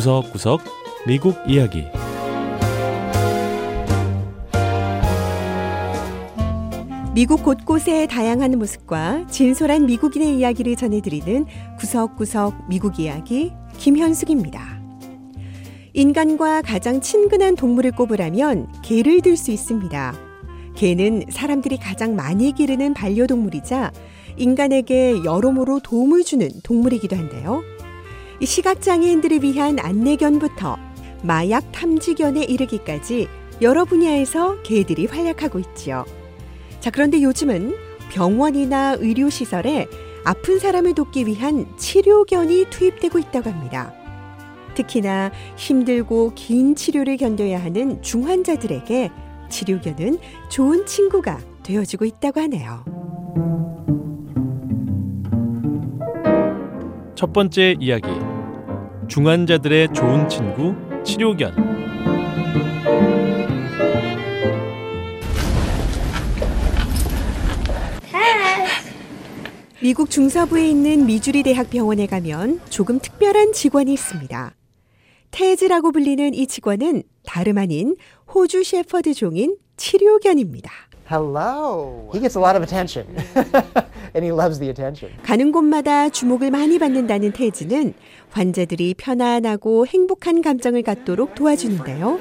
구석구석 미국 이야기. 미국 곳곳의 다양한 모습과 진솔한 미국인의 이야기를 전해드리는 구석구석 미국 이야기 김현숙입니다. 인간과 가장 친근한 동물을 꼽으라면 개를 들 수 있습니다. 개는 사람들이 가장 많이 기르는 반려동물이자 인간에게 여러모로 도움을 주는 동물이기도 한데요. 시각장애인들을 위한 안내견부터 마약 탐지견에 이르기까지 여러 분야에서 개들이 활약하고 있죠. 자, 그런데 요즘은 병원이나 의료시설에 아픈 사람을 돕기 위한 치료견이 투입되고 있다고 합니다. 특히나 힘들고 긴 치료를 견뎌야 하는 중환자들에게 치료견은 좋은 친구가 되어주고 있다고 하네요. 첫 번째 이야기, 중환자들의 좋은 친구 치료견. 미국 중서부에 있는 미주리 대학병원에 가면 조금 특별한 직원이 있습니다. 테즈라고 불리는 이 직원은 다름 아닌 호주 셰퍼드 종인 치료견입니다. Hello. He gets a lot of attention. And he loves the attention. 가는 곳마다 주목을 많이 받는다는 테즈는 환자들이 편안하고 행복한 감정을 갖도록 도와주는데요.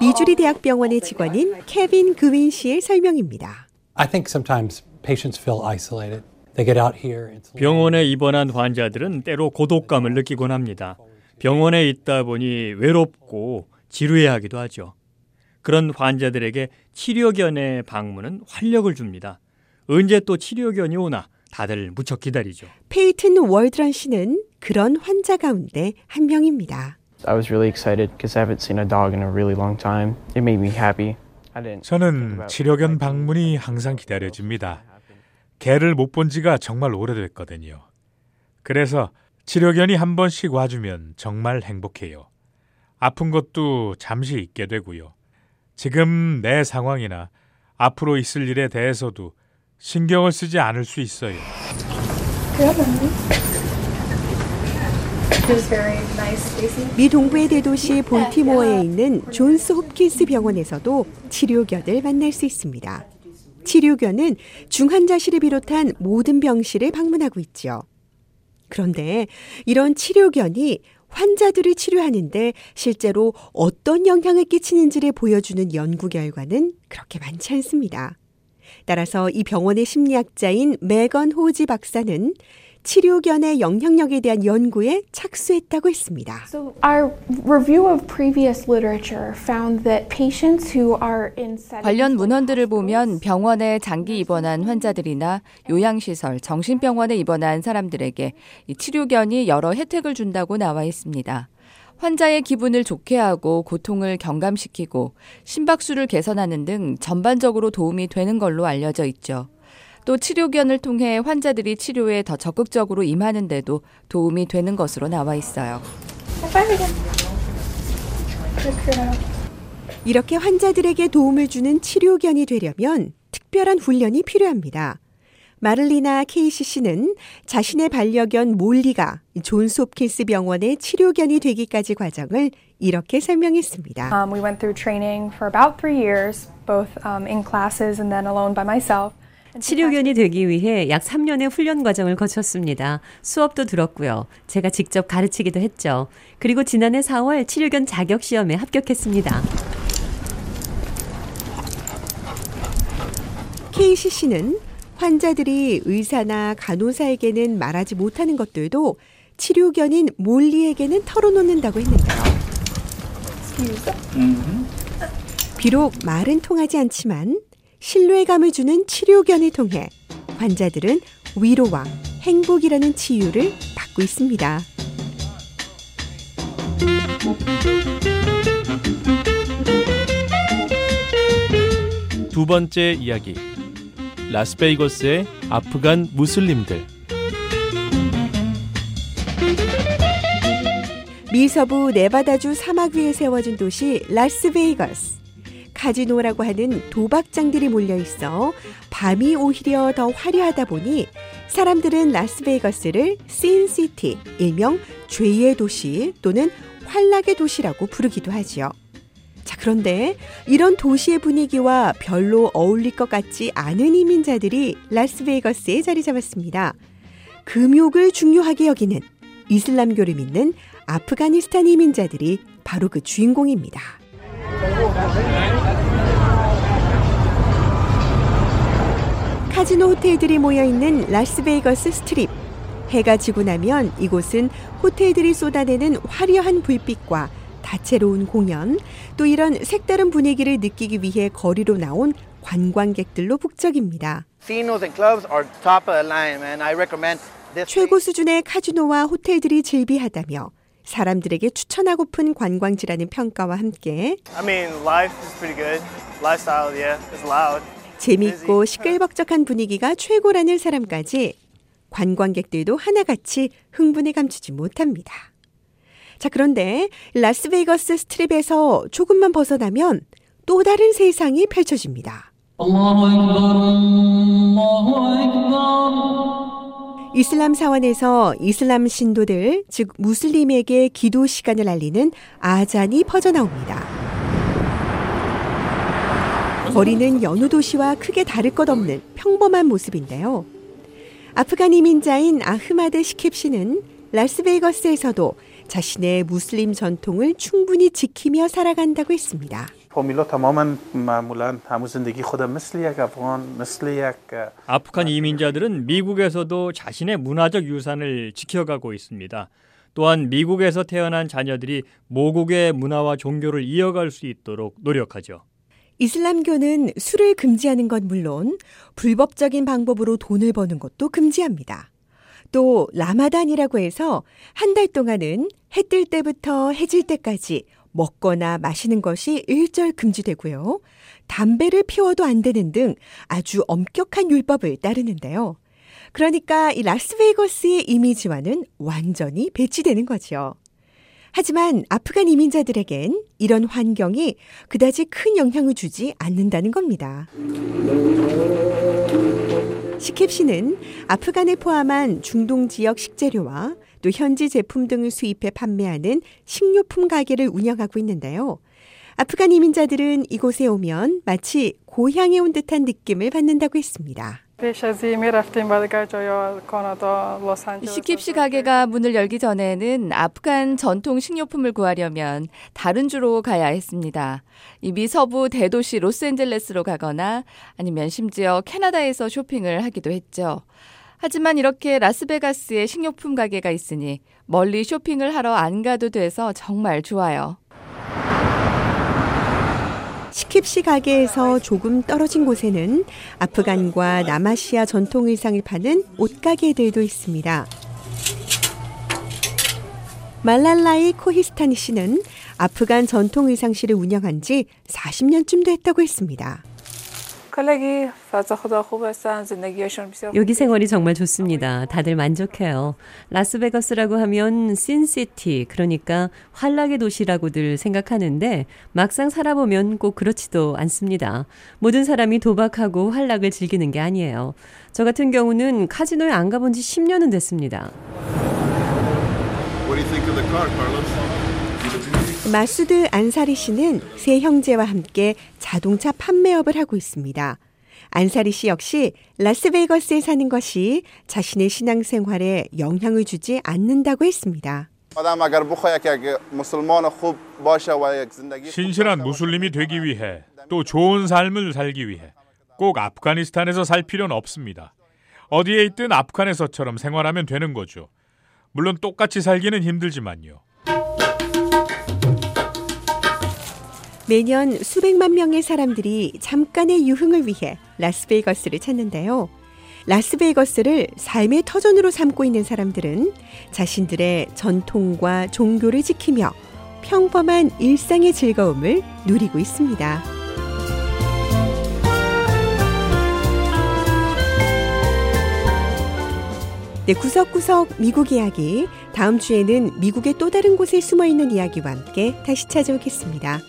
미주리 대학병원의 직원인 케빈 그윈 씨의 설명입니다. I think sometimes patients feel isolated. They get out here. 병원에 입원한 환자들은 때로 고독감을 느끼곤 합니다. 병원에 있다 보니 외롭고 지루해하기도 하죠. 그런 환자들에게 치료견의 방문은 활력을 줍니다. 언제 또 치료견이 오나 다들 무척 기다리죠. 페이튼 월드런 씨는 그런 환자 가운데 한 명입니다. I was really excited because I haven't seen a dog in a really long time. It made me happy. 저는 치료견 방문이 항상 기다려집니다. 개를 못 본 지가 정말 오래됐거든요. 그래서 치료견이 한 번씩 와주면 정말 행복해요. 아픈 것도 잠시 잊게 되고요. 지금 내 상황이나 앞으로 있을 일에 대해서도 신경을 쓰지 않을 수 있어요. 미 동부의 대도시 볼티모어에 있는 존스 홉킨스 병원에서도 치료견을 만날 수 있습니다. 치료견은 중환자실을 비롯한 모든 병실을 방문하고 있죠. 그런데 이런 치료견이 환자들을 치료하는데 실제로 어떤 영향을 끼치는지를 보여주는 연구 결과는 그렇게 많지 않습니다. 따라서 이 병원의 심리학자인 매건 호지 박사는 치료견의 영향력에 대한 연구에 착수했다고 했습니다. 관련 문헌들을 보면 병원에 장기 입원한 환자들이나 요양시설, 정신병원에 입원한 사람들에게 이 치료견이 여러 혜택을 준다고 나와 있습니다. 환자의 기분을 좋게 하고 고통을 경감시키고 심박수를 개선하는 등 전반적으로 도움이 되는 걸로 알려져 있죠. 또 치료견을 통해 환자들이 치료에 더 적극적으로 임하는 데도 도움이 되는 것으로 나와 있어요. 이렇게 환자들에게 도움을 주는 치료견이 되려면 특별한 훈련이 필요합니다. 마를리나 케이시 씨는 자신의 반려견 몰리가 존스 홉킨스 병원의 치료견이 되기까지 과정을 이렇게 설명했습니다. We went through training for about 3 years, both in classes and then alone by myself. 치료견이 되기 위해 약 3년의 훈련 과정을 거쳤습니다. 수업도 들었고요. 제가 직접 가르치기도 했죠. 그리고 지난해 4월 치료견 자격시험에 합격했습니다. KCC는 환자들이 의사나 간호사에게는 말하지 못하는 것들도 치료견인 몰리에게는 털어놓는다고 했는데요. 비록 말은 통하지 않지만 신뢰감을 주는 치료견을 통해 환자들은 위로와 행복이라는 치유를 받고 있습니다. 두 번째 이야기, 라스베이거스의 아프간 무슬림들. 미서부 네바다주 사막 위에 세워진 도시 라스베이거스. 카지노라고 하는 도박장들이 몰려있어 밤이 오히려 더 화려하다 보니 사람들은 라스베이거스를 신시티, 일명 죄의 도시 또는 환락의 도시라고 부르기도 하지요. 자, 그런데 이런 도시의 분위기와 별로 어울릴 것 같지 않은 이민자들이 라스베이거스에 자리 잡았습니다. 금욕을 중요하게 여기는 이슬람교를 믿는 아프가니스탄 이민자들이 바로 그 주인공입니다. 카지노 호텔들이 모여있는 라스베이거스 스트립. 해가 지고 나면 이곳은 호텔들이 쏟아내는 화려한 불빛과 다채로운 공연, 또 이런 색다른 분위기를 느끼기 위해 거리로 나온 관광객들로 북적입니다. 최고 수준의 카지노와 호텔들이 즐비하다며 사람들에게 추천하고픈 관광지라는 평가와 함께 재미있고 시끌벅적한 분위기가 최고라는 사람까지 관광객들도 하나같이 흥분에 감추지 못합니다. 자, 그런데 라스베이거스 스트립에서 조금만 벗어나면 또 다른 세상이 펼쳐집니다. 이슬람 사원에서 이슬람 신도들, 즉 무슬림에게 기도 시간을 알리는 아잔이 퍼져나옵니다. 거리는 여느 도시와 크게 다를 것 없는 평범한 모습인데요. 아프간 이민자인 아흐마드 시킵 씨는 라스베이거스에서도 자신의 무슬림 전통을 충분히 지키며 살아간다고 했습니다. 아프간 이민자들은 미국에서도 자신의 문화적 유산을 지켜가고 있습니다. 또한 미국에서 태어난 자녀들이 모국의 문화와 종교를 이어갈 수 있도록 노력하죠. 이슬람교는 술을 금지하는 건 물론 불법적인 방법으로 돈을 버는 것도 금지합니다. 또 라마단이라고 해서 한 달 동안은 해 뜰 때부터 해 질 때까지 먹거나 마시는 것이 일절 금지되고요. 담배를 피워도 안 되는 등 아주 엄격한 율법을 따르는데요. 그러니까 이 라스베이거스의 이미지와는 완전히 배치되는 거죠. 하지만 아프간 이민자들에겐 이런 환경이 그다지 큰 영향을 주지 않는다는 겁니다. 시캡 씨는 아프간을 포함한 중동 지역 식재료와 또 현지 제품 등을 수입해 판매하는 식료품 가게를 운영하고 있는데요. 아프간 이민자들은 이곳에 오면 마치 고향에 온 듯한 느낌을 받는다고 했습니다. 시킵시 가게가 문을 열기 전에는 아프간 전통 식료품을 구하려면 다른 주로 가야 했습니다. 이 미서부 대도시 로스앤젤레스로 가거나 아니면 심지어 캐나다에서 쇼핑을 하기도 했죠. 하지만 이렇게 라스베가스에 식료품 가게가 있으니 멀리 쇼핑을 하러 안 가도 돼서 정말 좋아요. 시킵시 가게에서 조금 떨어진 곳에는 아프간과 남아시아 전통 의상을 파는 옷가게들도 있습니다. 말랄라이 코히스타니 씨는 아프간 전통 의상실을 운영한 지 40년쯤 됐다고 했습니다. 여기 생활이 정말 좋습니다. 다들 만족해요. 라스베거스라고 하면 신시티, 그러니까 환락의 도시라고들 생각하는데 막상 살아보면 꼭 그렇지도 않습니다. 모든 사람이 도박하고 환락을 즐기는 게 아니에요. 저 같은 경우는 카지노에 안 가본 지 10년은 됐습니다. 마수드 안사리 씨는 세 형제와 함께 자동차 판매업을 하고 있습니다. 안사리 씨 역시 라스베이거스에 사는 것이 자신의 신앙생활에 영향을 주지 않는다고 했습니다. 신실한 무슬림이 되기 위해 또 좋은 삶을 살기 위해 꼭 아프가니스탄에서 살 필요는 없습니다. 어디에 있든 아프간에서처럼 생활하면 되는 거죠. 물론 똑같이 살기는 힘들지만요. 매년 수백만 명의 사람들이 잠깐의 유흥을 위해 라스베이거스를 찾는데요. 라스베이거스를 삶의 터전으로 삼고 있는 사람들은 자신들의 전통과 종교를 지키며 평범한 일상의 즐거움을 누리고 있습니다. 네, 구석구석 미국 이야기. 다음 주에는 미국의 또 다른 곳에 숨어있는 이야기와 함께 다시 찾아오겠습니다.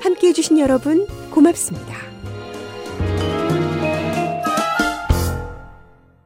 함께해 주신 여러분 고맙습니다.